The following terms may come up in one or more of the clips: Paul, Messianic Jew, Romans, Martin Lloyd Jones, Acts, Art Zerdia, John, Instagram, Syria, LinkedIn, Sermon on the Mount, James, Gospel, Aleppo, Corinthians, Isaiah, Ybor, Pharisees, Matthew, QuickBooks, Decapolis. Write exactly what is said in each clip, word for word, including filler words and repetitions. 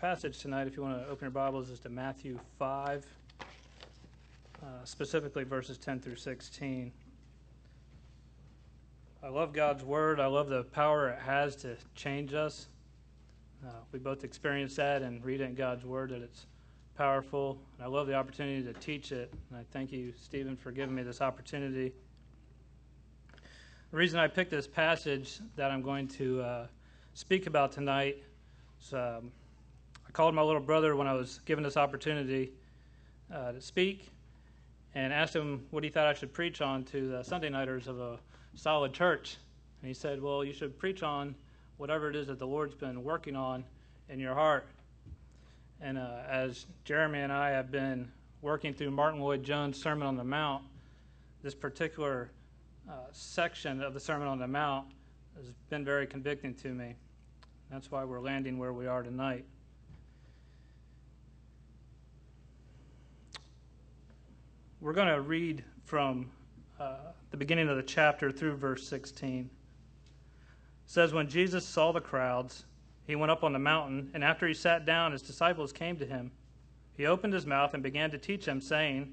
passage tonight, if you want to open your Bibles, is to Matthew five, uh, specifically verses ten through sixteen. I love God's Word. I love the power it has to change us. Uh, we both experience that and read it in God's Word, that it's powerful. And I love the opportunity to teach it. And I thank you, Stephen, for giving me this opportunity. The reason I picked this passage that I'm going to uh, speak about tonight is um, I called my little brother when I was given this opportunity uh, to speak and asked him what he thought I should preach on to the Sunday nighters of a solid church. And he said, well, you should preach on whatever it is that the Lord's been working on in your heart. And uh, as Jeremy and I have been working through Martin Lloyd Jones' Sermon on the Mount, this particular uh, section of the Sermon on the Mount has been very convicting to me. That's why we're landing where we are tonight. We're going to read from uh, the beginning of the chapter through verse sixteen. It says, when Jesus saw the crowds, he went up on the mountain, and after he sat down, his disciples came to him. He opened his mouth and began to teach them, saying,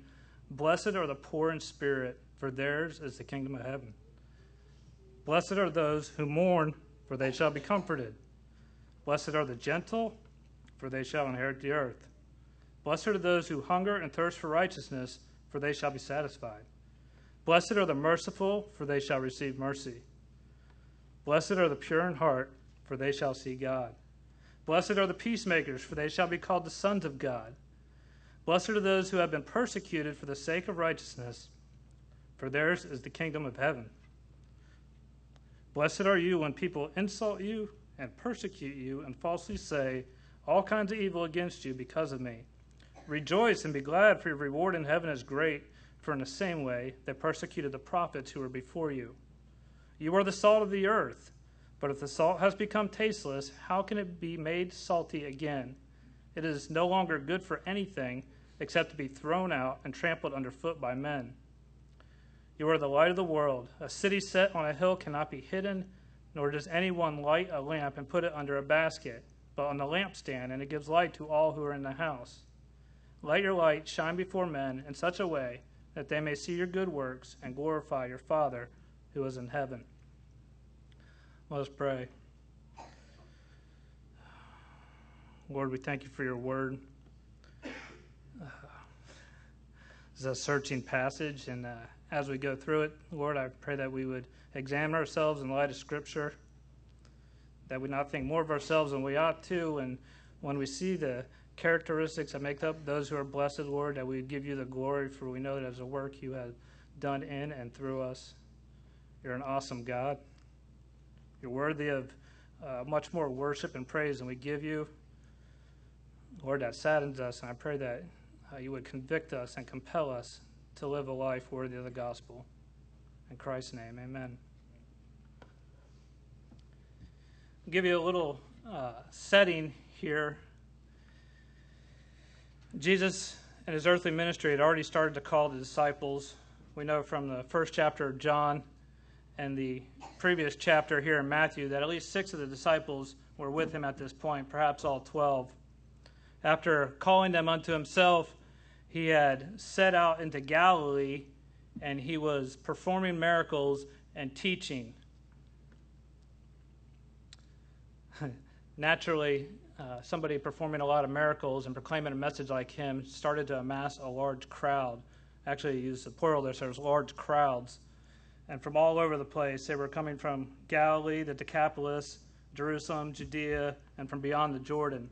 blessed are the poor in spirit, for theirs is the kingdom of heaven. Blessed are those who mourn, for they shall be comforted. Blessed are the gentle, for they shall inherit the earth. Blessed are those who hunger and thirst for righteousness, for they shall be satisfied. Blessed are the merciful, for they shall receive mercy. Blessed are the pure in heart, for they shall see God. Blessed are the peacemakers, for they shall be called the sons of God. Blessed are those who have been persecuted for the sake of righteousness, for theirs is the kingdom of heaven. Blessed are you when people insult you and persecute you and falsely say all kinds of evil against you because of me. Rejoice and be glad, for your reward in heaven is great, for in the same way they persecuted the prophets who were before you. You are the salt of the earth, but if the salt has become tasteless, how can it be made salty again? It is no longer good for anything except to be thrown out and trampled underfoot by men. You are the light of the world. A city set on a hill cannot be hidden, nor does anyone light a lamp and put it under a basket, but on the lampstand, and it gives light to all who are in the house. Let your light shine before men in such a way that they may see your good works and glorify your Father who is in heaven. Let us pray. Lord, we thank you for your word. Uh, this is a searching passage, and uh, as we go through it, Lord, I pray that we would examine ourselves in light of Scripture, that we not think more of ourselves than we ought to, and when we see the characteristics that make up those who are blessed, Lord, that we would give you the glory, for we know that as a work you have done in and through us. You're an awesome God. You're worthy of uh, much more worship and praise than we give you. Lord, that saddens us, and I pray that uh, you would convict us and compel us to live a life worthy of the gospel. In Christ's name, amen. I'll give you a little uh, setting here. Jesus and his earthly ministry had already started to call the disciples. We know from the first chapter of John and the previous chapter here in Matthew that at least six of the disciples were with him at this point, perhaps all twelve. After calling them unto himself, he had set out into Galilee, and he was performing miracles and teaching. Naturally, uh, somebody performing a lot of miracles and proclaiming a message like him started to amass a large crowd. Actually, he used the plural there, so there's large crowds. And from all over the place, they were coming from Galilee, the Decapolis, Jerusalem, Judea, and from beyond the Jordan.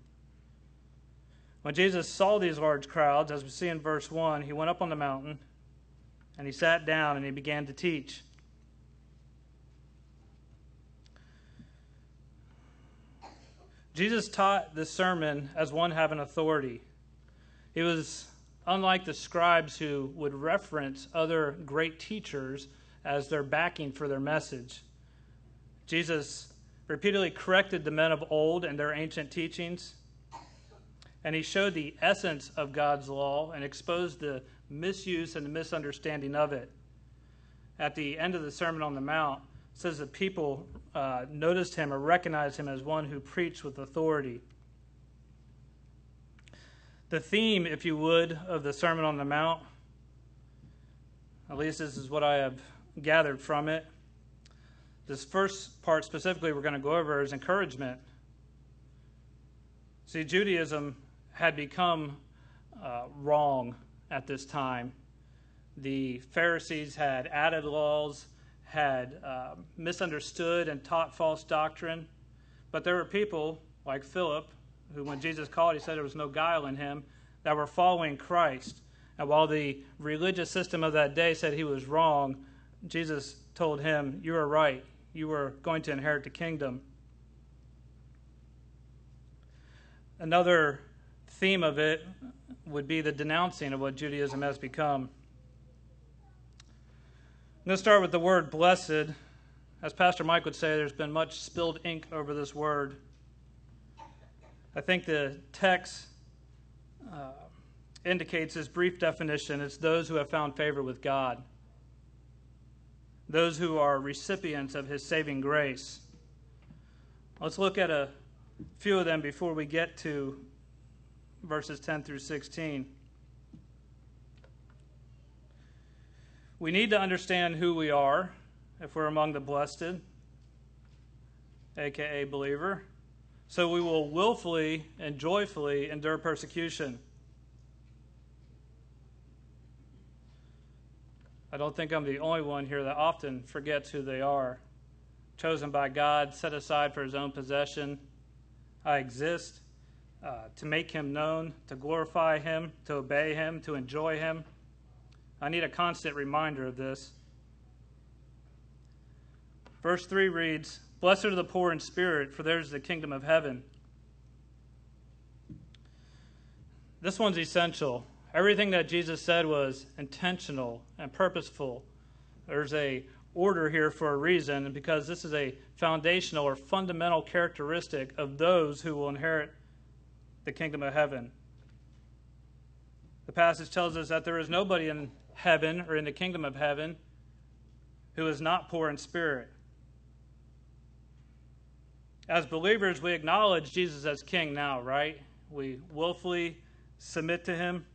When Jesus saw these large crowds, as we see in verse one, he went up on the mountain, and he sat down, and he began to teach. Jesus taught this sermon as one having authority. He was unlike the scribes who would reference other great teachers as their backing for their message. Jesus repeatedly corrected the men of old and their ancient teachings, and he showed the essence of God's law and exposed the misuse and the misunderstanding of it. At the end of the Sermon on the Mount, it says that people uh, noticed him or recognized him as one who preached with authority. the theme, if you would, of the Sermon on the Mount. At least this is what I have gathered from it. This first part specifically we're going to go over is encouragement. See, Judaism had become uh, wrong at this time. The Pharisees had added laws, had uh, misunderstood and taught false doctrine. But there were people like Philip, who when Jesus called, he said there was no guile in him, that were following Christ. And while the religious system of that day said he was wrong, Jesus told him, you are right. You are going to inherit the kingdom. Another theme of it would be the denouncing of what Judaism has become. I'm going to start with the word blessed. As Pastor Mike would say, there's been much spilled ink over this word. I think the text uh, indicates this brief definition. It's those who have found favor with God, those who are recipients of his saving grace. Let's look at a few of them before we get to verses ten through sixteen. We need to understand who we are if we're among the blessed, aka believer, so we will willfully and joyfully endure persecution. I don't think I'm the only one here that often forgets who they are. Chosen by God, set aside for his own possession. I exist uh, to make him known, to glorify him, to obey him, to enjoy him. I need a constant reminder of this. Verse three reads, blessed are the poor in spirit, for theirs is the kingdom of heaven. This one's essential. Everything that Jesus said was intentional and purposeful. There's a order here for a reason, because this is a foundational or fundamental characteristic of those who will inherit the kingdom of heaven. The passage tells us that there is nobody in heaven or in the kingdom of heaven who is not poor in spirit. As believers, we acknowledge Jesus as king now, right? We willfully submit to him.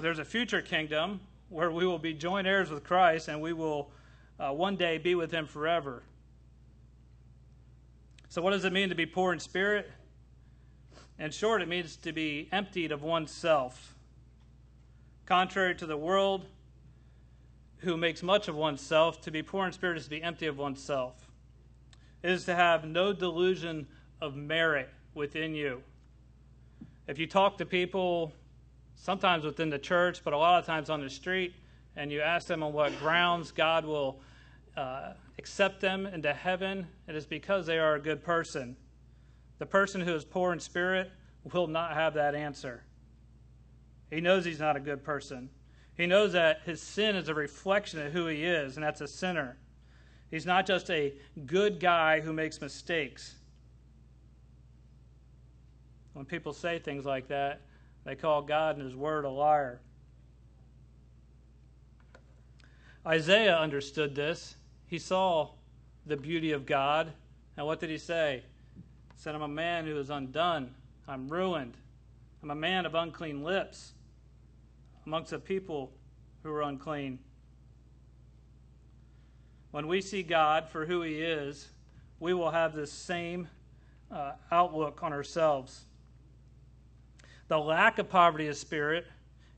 There's a future kingdom where we will be joint heirs with Christ, and we will uh, one day be with him forever. So what does it mean to be poor in spirit? In short, it means to be emptied of oneself. Contrary to the world, who makes much of oneself, to be poor in spirit is to be empty of oneself. It is to have no delusion of merit within you. If you talk to people, sometimes within the church, but a lot of times on the street, and you ask them on what grounds God will uh, accept them into heaven, it is because they are a good person. The person who is poor in spirit will not have that answer. He knows he's not a good person. He knows that his sin is a reflection of who he is, and that's a sinner. He's not just a good guy who makes mistakes. When people say things like that, they call God and his word a liar. Isaiah understood this. He saw the beauty of God. And what did he say? He said, I'm a man who is undone. I'm ruined. I'm a man of unclean lips amongst a people who are unclean. When we see God for who he is, we will have this same uh, outlook on ourselves. The lack of poverty of spirit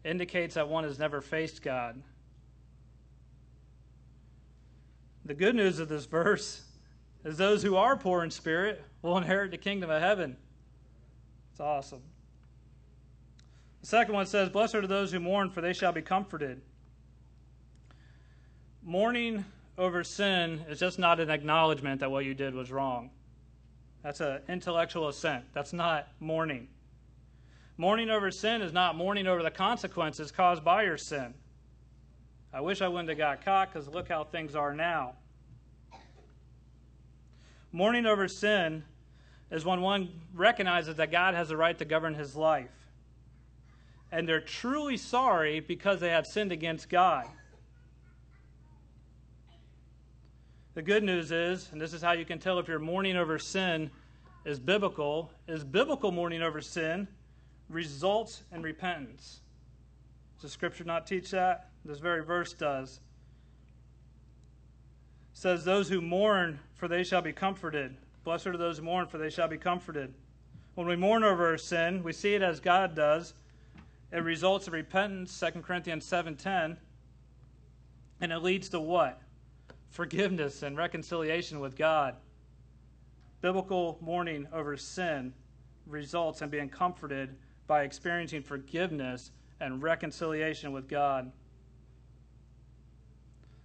indicates that one has never faced God. The good news of this verse is those who are poor in spirit will inherit the kingdom of heaven. It's awesome. The second one says, blessed are those who mourn, for they shall be comforted. Mourning over sin is just not an acknowledgement that what you did was wrong. That's an intellectual assent. That's not mourning. Mourning over sin is not mourning over the consequences caused by your sin. I wish I wouldn't have got caught, because look how things are now. Mourning over sin is when one recognizes that God has the right to govern his life. And they're truly sorry because they have sinned against God. The good news is, and this is how you can tell if your mourning over sin is biblical, is biblical mourning over sin results in repentance. Does Scripture not teach that? This very verse does. It says, those who mourn, for they shall be comforted. Blessed are those who mourn, for they shall be comforted. When we mourn over our sin, we see it as God does. It results in repentance, Second Corinthians seven ten. And it leads to what? Forgiveness and reconciliation with God. Biblical mourning over sin results in being comforted by experiencing forgiveness and reconciliation with God.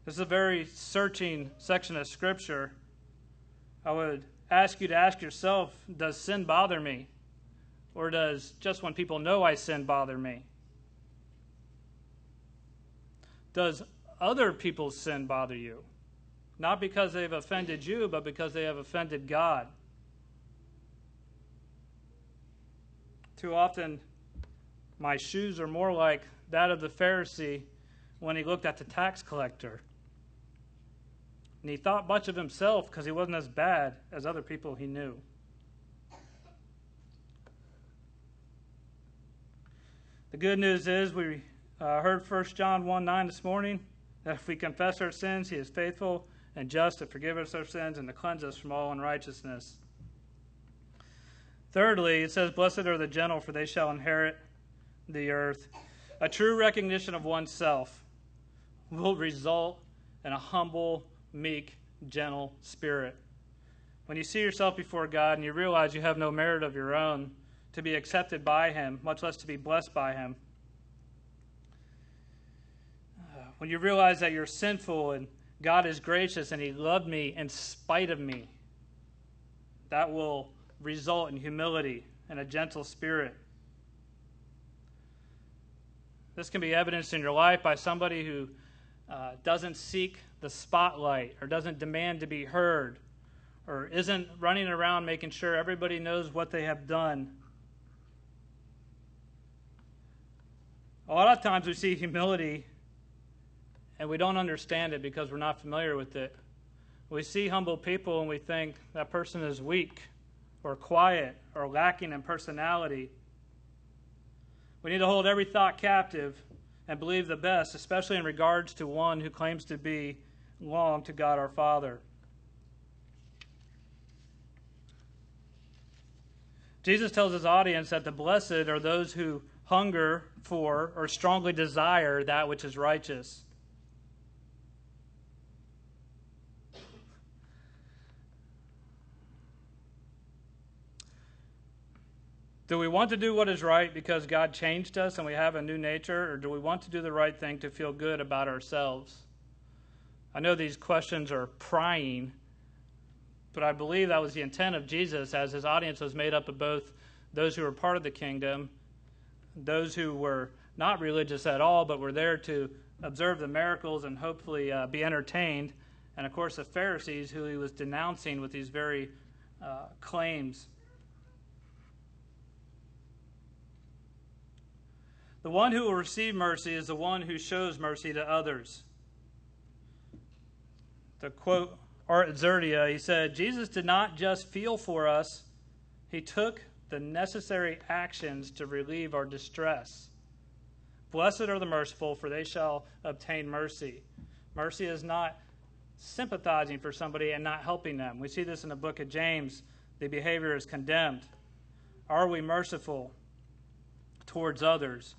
This is a very searching section of Scripture. I would ask you to ask yourself, does sin bother me? Or does just when people know I sin bother me? Does other people's sin bother you? Not because they've offended you, but because they have offended God. Too often, my shoes are more like that of the Pharisee when he looked at the tax collector. And he thought much of himself because he wasn't as bad as other people he knew. The good news is we uh, heard First John one nine this morning, that if we confess our sins, he is faithful and just to forgive us our sins and to cleanse us from all unrighteousness. Thirdly, it says, blessed are the gentle, for they shall inherit the earth. A true recognition of oneself will result in a humble, meek, gentle spirit. When you see yourself before God and you realize you have no merit of your own to be accepted by him, much less to be blessed by him. When you realize that you're sinful and God is gracious and he loved me in spite of me, that will result in humility and a gentle spirit. This can be evidenced in your life by somebody who uh, doesn't seek the spotlight or doesn't demand to be heard or isn't running around making sure everybody knows what they have done. A lot of times we see humility and we don't understand it because we're not familiar with it. We see humble people and we think that person is weak or quiet or lacking in personality. We need to hold every thought captive and believe the best, especially in regards to one who claims to be long to God our Father. Jesus tells his audience that the blessed are those who hunger for or strongly desire that which is righteous. Do we want to do what is right because God changed us and we have a new nature, or do we want to do the right thing to feel good about ourselves? I know these questions are prying, but I believe that was the intent of Jesus, as his audience was made up of both those who were part of the kingdom, those who were not religious at all but were there to observe the miracles and hopefully uh, be entertained, and of course the Pharisees, who he was denouncing with these very uh, claims. The one who will receive mercy is the one who shows mercy to others. To quote Art Zerdia, he said, Jesus did not just feel for us. He took the necessary actions to relieve our distress. Blessed are the merciful, for they shall obtain mercy. Mercy is not sympathizing for somebody and not helping them. We see this in the book of James. The behavior is condemned. Are we merciful towards others?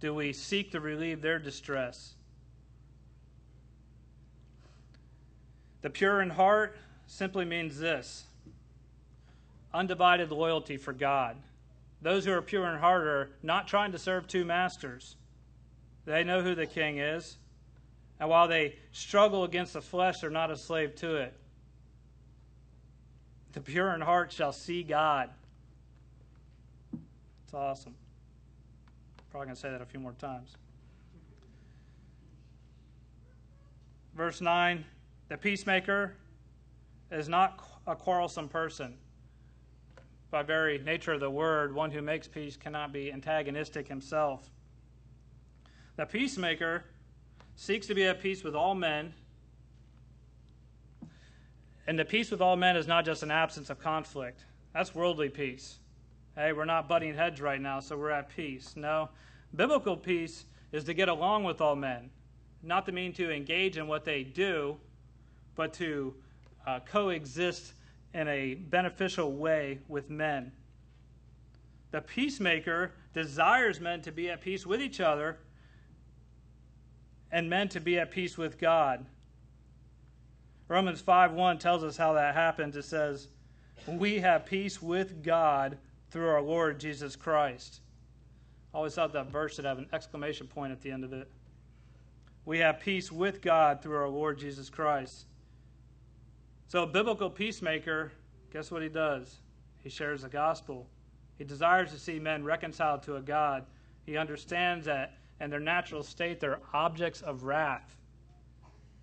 Do we seek to relieve their distress? The pure in heart simply means this: undivided loyalty for God. Those who are pure in heart are not trying to serve two masters. They know who the king is, and while they struggle against the flesh, they're not a slave to it. The pure in heart shall see God. It's awesome. Probably going to say that a few more times. Verse nine, the peacemaker is not a quarrelsome person. By very nature of the word, one who makes peace cannot be antagonistic himself. The peacemaker seeks to be at peace with all men. And the peace with all men is not just an absence of conflict. That's worldly peace. Hey, we're not butting heads right now, so we're at peace. No, biblical peace is to get along with all men, not to mean to engage in what they do, but to uh, coexist in a beneficial way with men. The peacemaker desires men to be at peace with each other and men to be at peace with God. Romans five one tells us how that happens. It says, we have peace with God through our Lord Jesus Christ. I always thought that verse should have an exclamation point at the end of it. We have peace with God through our Lord Jesus Christ. So a biblical peacemaker, guess what he does? He shares the gospel. He desires to see men reconciled to a God. He understands that in their natural state, they're objects of wrath.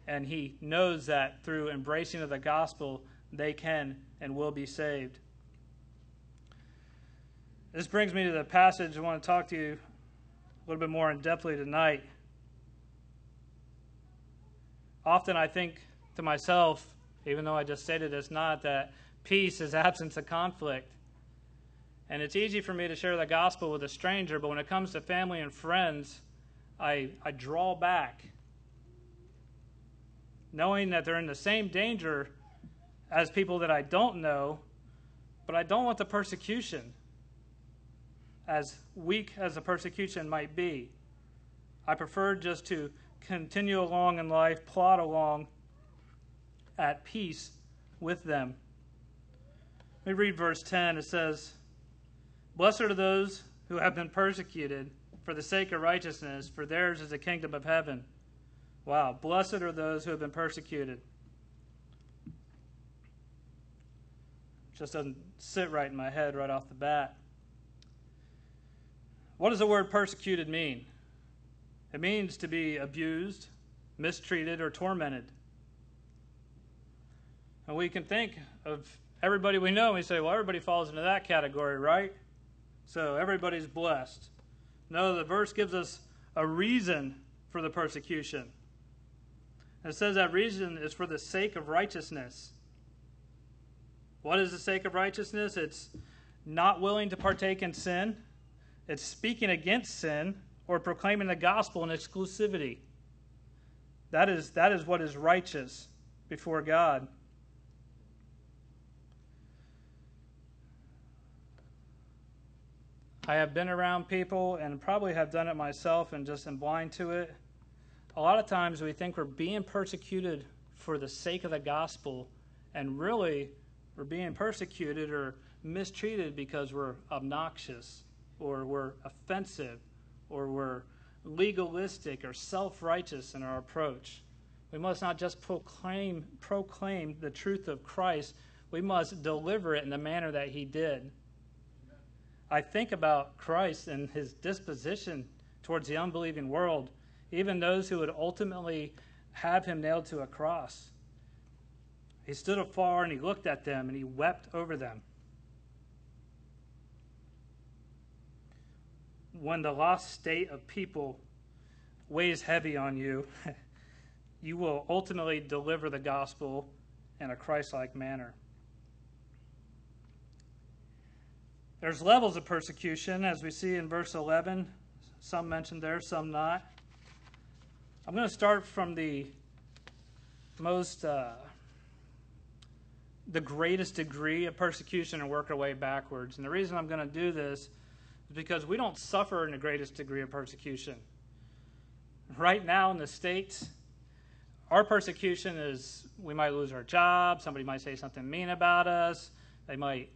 And he knows that through embracing of the gospel, they can and will be saved. This brings me to the passage I want to talk to you a little bit more in depthly tonight. Often I think to myself, even though I just stated it's not, that peace is absence of conflict. And it's easy for me to share the gospel with a stranger, but when it comes to family and friends, I, I draw back, knowing that they're in the same danger as people that I don't know, but I don't want the persecution. As weak as the persecution might be, I prefer just to continue along in life, plod along at peace with them. Let me read verse ten. It says, blessed are those who have been persecuted for the sake of righteousness, for theirs is the kingdom of heaven. Wow, blessed are those who have been persecuted. Just doesn't sit right in my head right off the bat. What does the word persecuted mean? It means to be abused, mistreated, or tormented. And we can think of everybody we know, and we say, well, everybody falls into that category, right? So everybody's blessed. No, the verse gives us a reason for the persecution. It says that reason is for the sake of righteousness. What is the sake of righteousness? It's not willing to partake in sin. It's speaking against sin or proclaiming the gospel in exclusivity. That is, that is what is righteous before God. I have been around people and probably have done it myself and just am blind to it. A lot of times we think we're being persecuted for the sake of the gospel, and really we're being persecuted or mistreated because we're obnoxious, or we're offensive, or we're legalistic or self-righteous in our approach. We must not just proclaim, proclaim the truth of Christ, we must deliver it in the manner that he did. I think about Christ and his disposition towards the unbelieving world, even those who would ultimately have him nailed to a cross. He stood afar and he looked at them and he wept over them. When the lost state of people weighs heavy on you, you will ultimately deliver the gospel in a Christ-like manner. There's levels of persecution, as we see in verse eleven. Some mentioned there, some not. I'm going to start from the most, uh, the greatest degree of persecution and work our way backwards. And the reason I'm going to do this because we don't suffer in the greatest degree of persecution. Right now in the States, our persecution is we might lose our job, somebody might say something mean about us, they might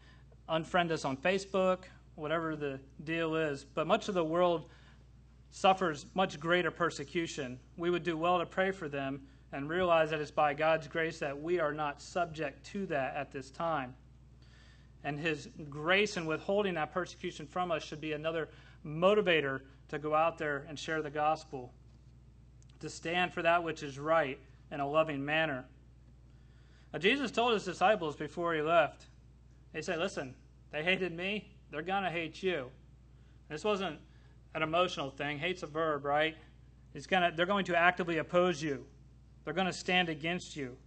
unfriend us on Facebook, whatever the deal is. But much of the world suffers much greater persecution. We would do well to pray for them and realize that it's by God's grace that we are not subject to that at this time. And his grace in withholding that persecution from us should be another motivator to go out there and share the gospel, to stand for that which is right in a loving manner. Now, Jesus told his disciples before he left, he said, listen, they hated me, they're going to hate you. This wasn't an emotional thing. Hate's a verb, right? It's gonna, they're going to actively oppose you. They're going to stand against you.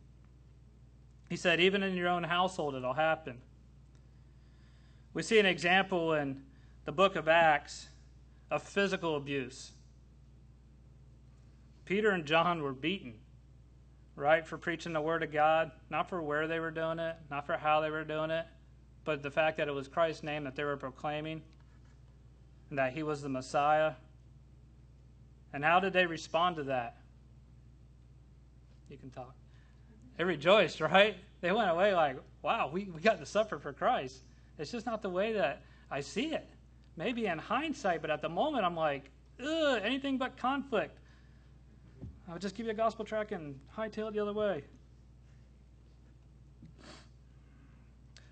He said, even in your own household, it'll happen. We see an example in the book of Acts of physical abuse. Peter and John were beaten, right, for preaching the word of God, not for where they were doing it, not for how they were doing it, but the fact that it was Christ's name that they were proclaiming and that he was the Messiah. And how did they respond to that? You can talk. They rejoiced, right? They went away like, wow, we, we got to suffer for Christ. It's just not the way that I see it. Maybe in hindsight, but at the moment I'm like, ugh, anything but conflict. I'll just give you a gospel tract and hightail it the other way.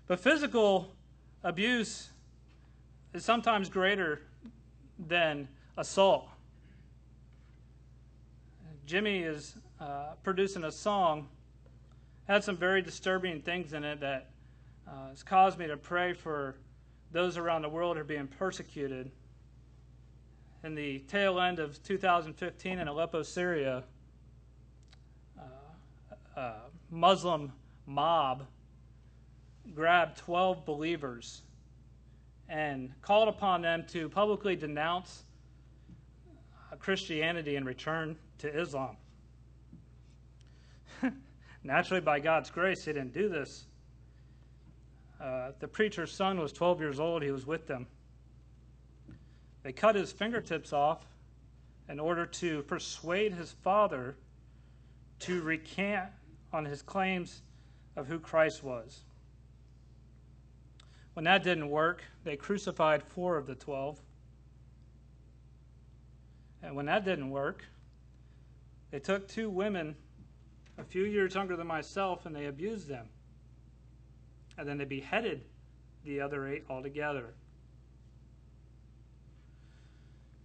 But physical abuse is sometimes greater than assault. Jimmy is uh, producing a song. Had some very disturbing things in it that uh, has caused me to pray for those around the world who are being persecuted. In the tail end of two thousand fifteen in Aleppo, Syria, uh, a Muslim mob grabbed twelve believers and called upon them to publicly denounce Christianity and return to Islam. Naturally, by God's grace, they didn't do this. Uh, the preacher's son was twelve years old. He was with them. They cut his fingertips off in order to persuade his father to recant on his claims of who Christ was. When that didn't work, they crucified four of the twelve. And when that didn't work, they took two women a few years younger than myself and they abused them. And then they beheaded the other eight altogether.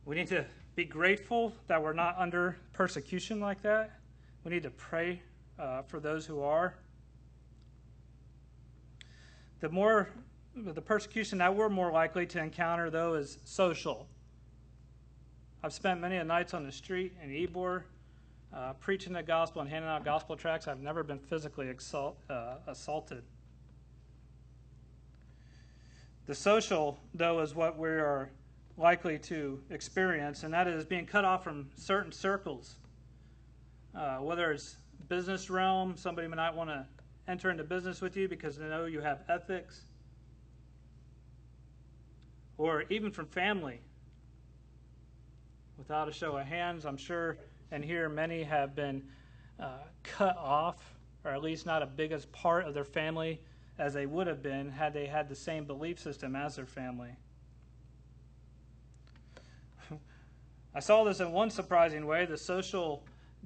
We need to be grateful that we're not under persecution like that. We need to pray uh, for those who are. The more the persecution that we're more likely to encounter, though, is social. I've spent many nights on the street in Ybor uh, preaching the gospel and handing out gospel tracts. I've never been physically exalt, uh, assaulted. The social, though, is what we are likely to experience, and that is being cut off from certain circles. Uh, whether it's business realm, somebody may not want to enter into business with you because they know you have ethics, or even from family. Without a show of hands, I'm sure, and here many have been uh, cut off, or at least not a big as part of their family as they would have been had they had the same belief system as their family. I saw this in one surprising way, the social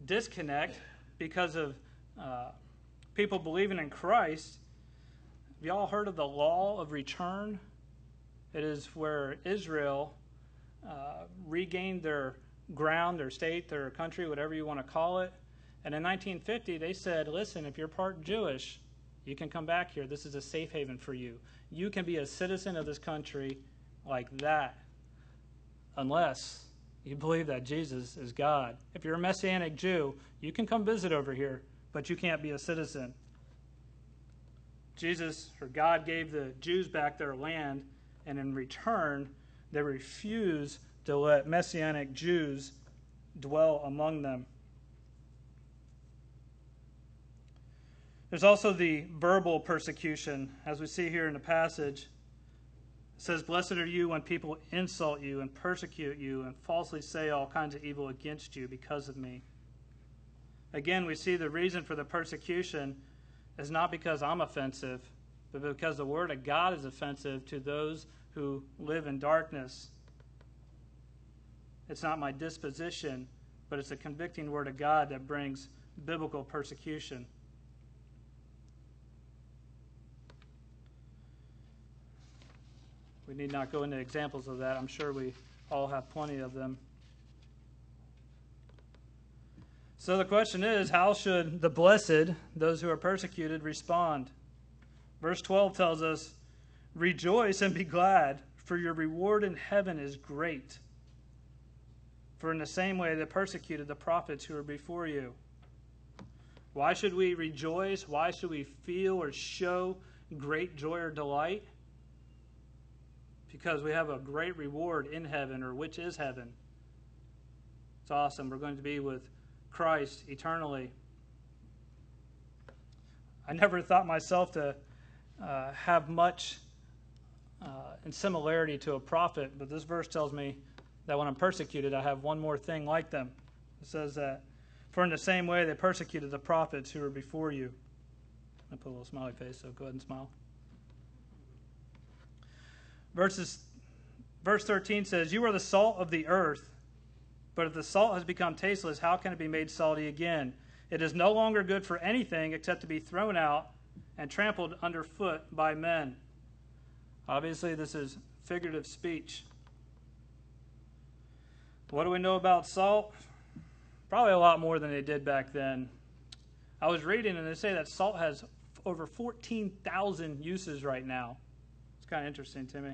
disconnect because of uh, people believing in Christ. Have y'all heard of the law of return? It is where Israel Uh, regained their ground, their state, their country, whatever you want to call it. And in nineteen fifty, they said, listen, if you're part Jewish, you can come back here. This is a safe haven for you. You can be a citizen of this country like that, unless you believe that Jesus is God. If you're a Messianic Jew, you can come visit over here, but you can't be a citizen. Jesus, or God, gave the Jews back their land, and in return, they refuse to let Messianic Jews dwell among them. There's also the verbal persecution, as we see here in the passage. It says, blessed are you when people insult you and persecute you and falsely say all kinds of evil against you because of me. Again, we see the reason for the persecution is not because I'm offensive, but because the word of God is offensive to those who live in darkness. It's not my disposition, but it's a convicting word of God that brings biblical persecution. We need not go into examples of that. I'm sure we all have plenty of them. So the question is, how should the blessed, those who are persecuted, respond? Verse twelve tells us, rejoice and be glad, for your reward in heaven is great. For in the same way they persecuted the prophets who were before you. Why should we rejoice? Why should we feel or show great joy or delight? because we have a great reward in heaven, or which is heaven. It's awesome. We're going to be with Christ eternally. I never thought myself to uh, have much uh, in similarity to a prophet, but this verse tells me that when I'm persecuted, I have one more thing like them. It says that, for in the same way they persecuted the prophets who were before you. I put a little smiley face, so go ahead and smile. Verses, verse thirteen says, you are the salt of the earth, but if the salt has become tasteless, how can it be made salty again? It is no longer good for anything except to be thrown out and trampled underfoot by men. Obviously, this is figurative speech. What do we know about salt? Probably a lot more than they did back then. I was reading, and they say that salt has over fourteen thousand uses right now. It's kind of interesting to me.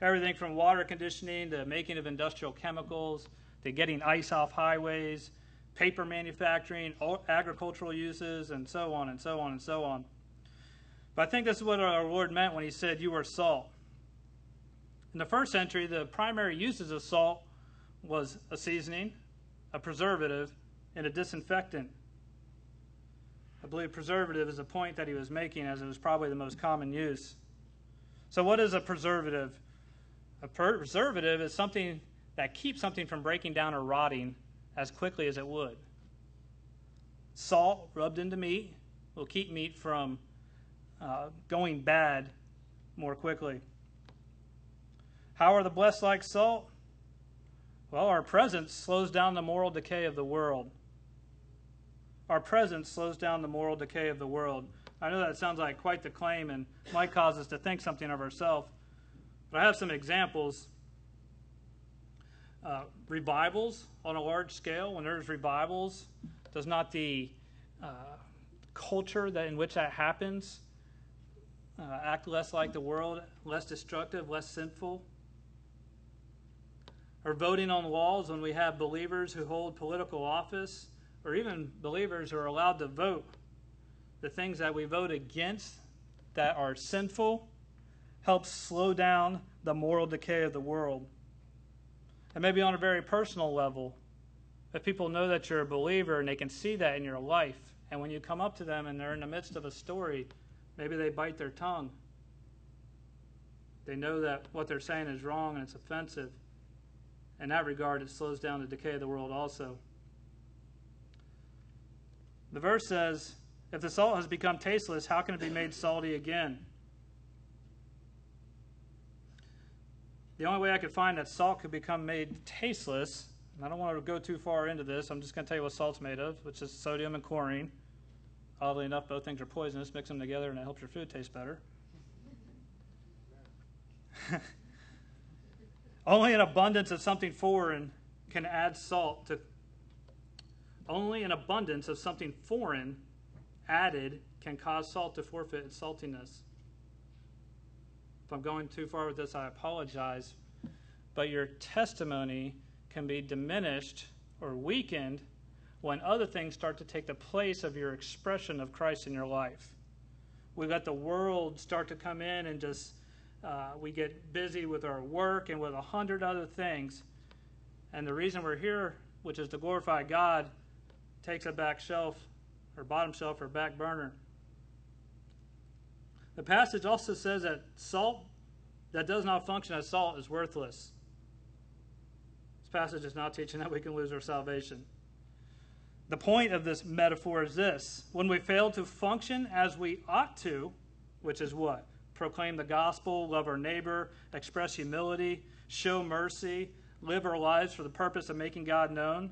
Everything from water conditioning to making of industrial chemicals to getting ice off highways, paper manufacturing, agricultural uses, and so on and so on and so on. But I think that's what our Lord meant when he said, you are salt. In the first century, the primary uses of salt was a seasoning, a preservative, and a disinfectant. I believe preservative is a point that he was making, as it was probably the most common use. So what is a preservative? A preservative is something that keeps something from breaking down or rotting as quickly as it would. Salt rubbed into meat will keep meat from uh, going bad more quickly. How are the blessed like salt? Well, our presence slows down the moral decay of the world. Our presence slows down the moral decay of the world. I know that sounds like quite the claim and might cause us to think something of ourselves, but I have some examples. Uh, revivals on a large scale, when there's revivals, does not the uh, culture that in which that happens uh, act less like the world, less destructive, less sinful? Or voting on walls, when we have believers who hold political office, or even believers who are allowed to vote, the things that we vote against that are sinful helps slow down the moral decay of the world. And maybe on a very personal level, if people know that you're a believer and they can see that in your life, and when you come up to them and they're in the midst of a story, maybe they bite their tongue. They know that what they're saying is wrong and it's offensive. In that regard, it slows down the decay of the world also. The verse says, if the salt has become tasteless, how can it be made salty again? The only way I could find that salt could become made tasteless, and I don't want to go too far into this, I'm just going to tell you what salt's made of, which is sodium and chlorine. Oddly enough, both things are poisonous. Mix them together and it helps your food taste better. Only an abundance of something foreign can add salt to... Only an abundance of something foreign added can cause salt to forfeit its saltiness. If I'm going too far with this, I apologize, but your testimony can be diminished or weakened when other things start to take the place of your expression of Christ in your life. We let the world start to come in and just, uh, we get busy with our work and with a hundred other things. And the reason we're here, which is to glorify God, takes a back shelf or bottom shelf or back burner. The passage also says that salt that does not function as salt is worthless. This passage is not teaching that we can lose our salvation. The point of this metaphor is this. When we fail to function as we ought to, which is what? Proclaim the gospel, love our neighbor, express humility, show mercy, live our lives for the purpose of making God known.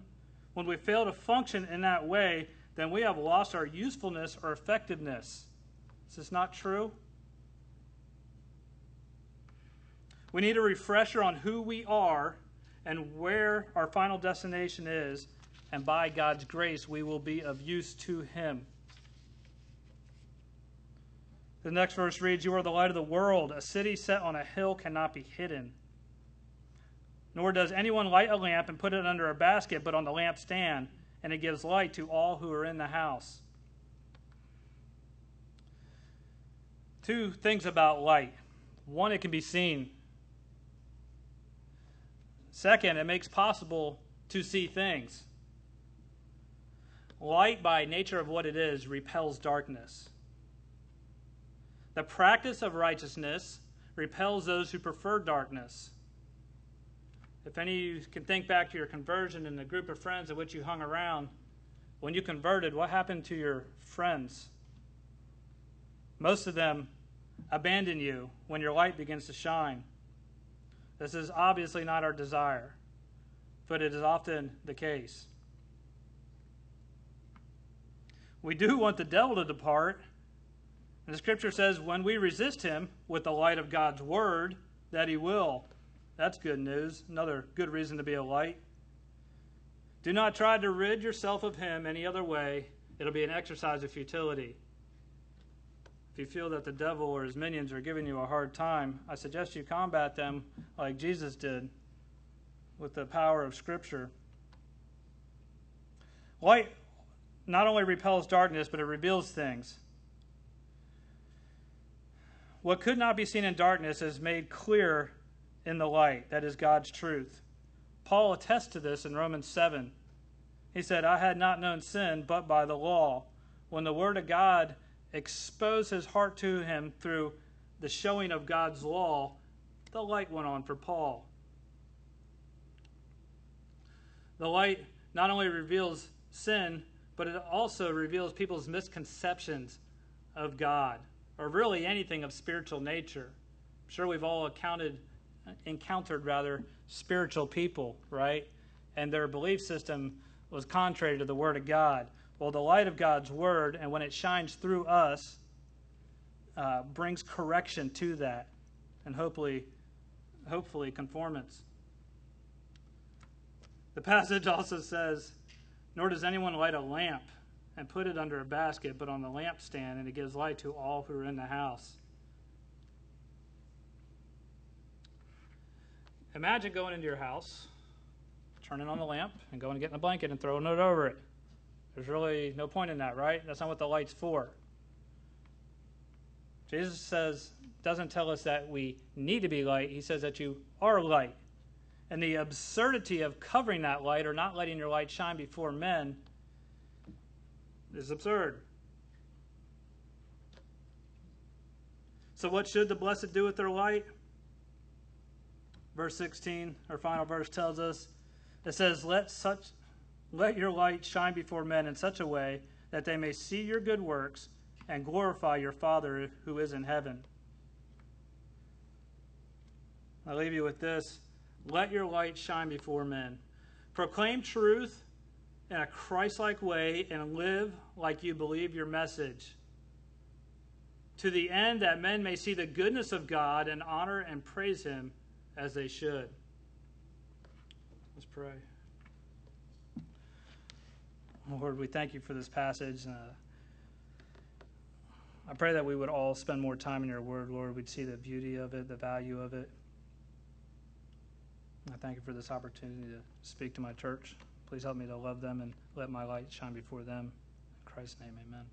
When we fail to function in that way, then we have lost our usefulness or effectiveness. Is this not true? We need a refresher on who we are and where our final destination is, and by God's grace, we will be of use to him. The next verse reads, you are the light of the world. A city set on a hill cannot be hidden. Nor does anyone light a lamp and put it under a basket, but on the lampstand, and it gives light to all who are in the house. Two things about light. One, it can be seen. Second, it makes possible to see things. Light, by nature of what it is, repels darkness. The practice of righteousness repels those who prefer darkness. If any of you can think back to your conversion and the group of friends of which you hung around, when you converted, what happened to your friends? Most of them abandon you when your light begins to shine. This is obviously not our desire, but it is often the case. We do want the devil to depart, and the scripture says when we resist him with the light of God's word, that he will. That's good news. Another good reason to be a light. Do not try to rid yourself of him any other way. It'll be an exercise of futility. If you feel that the devil or his minions are giving you a hard time, I suggest you combat them like Jesus did with the power of Scripture. Light not only repels darkness, but it reveals things. What could not be seen in darkness is made clear in the light. That is God's truth. Paul attests to this in Romans seven. He said, I had not known sin but by the law. When the word of God exposed his heart to him through the showing of God's law, the light went on for Paul. The light not only reveals sin, but it also reveals people's misconceptions of God, or really anything of spiritual nature. I'm sure we've all accounted, encountered rather, spiritual people, right? And their belief system was contrary to the Word of God. Well, the light of God's Word, and when it shines through us, uh, brings correction to that, and hopefully, hopefully conformance. The passage also says, nor does anyone light a lamp and put it under a basket, but on the lampstand, and it gives light to all who are in the house. Imagine going into your house, turning on the lamp, and going and getting a blanket and throwing it over it. There's really no point in that, right? That's not what the light's for. Jesus says, doesn't tell us that we need to be light. He says that you are light. And the absurdity of covering that light or not letting your light shine before men is absurd. So what should the blessed do with their light? Verse sixteen, our final verse, tells us, it says, let such... Let your light shine before men in such a way that they may see your good works and glorify your Father who is in heaven. I'll leave you with this. Let your light shine before men. Proclaim truth in a Christ-like way and live like you believe your message, to the end that men may see the goodness of God and honor and praise him as they should. Let's pray. Lord, we thank you for this passage. Uh, I pray that we would all spend more time in your word, Lord. We'd see the beauty of it, the value of it. I thank you for this opportunity to speak to my church. Please help me to love them and let my light shine before them. In Christ's name, amen.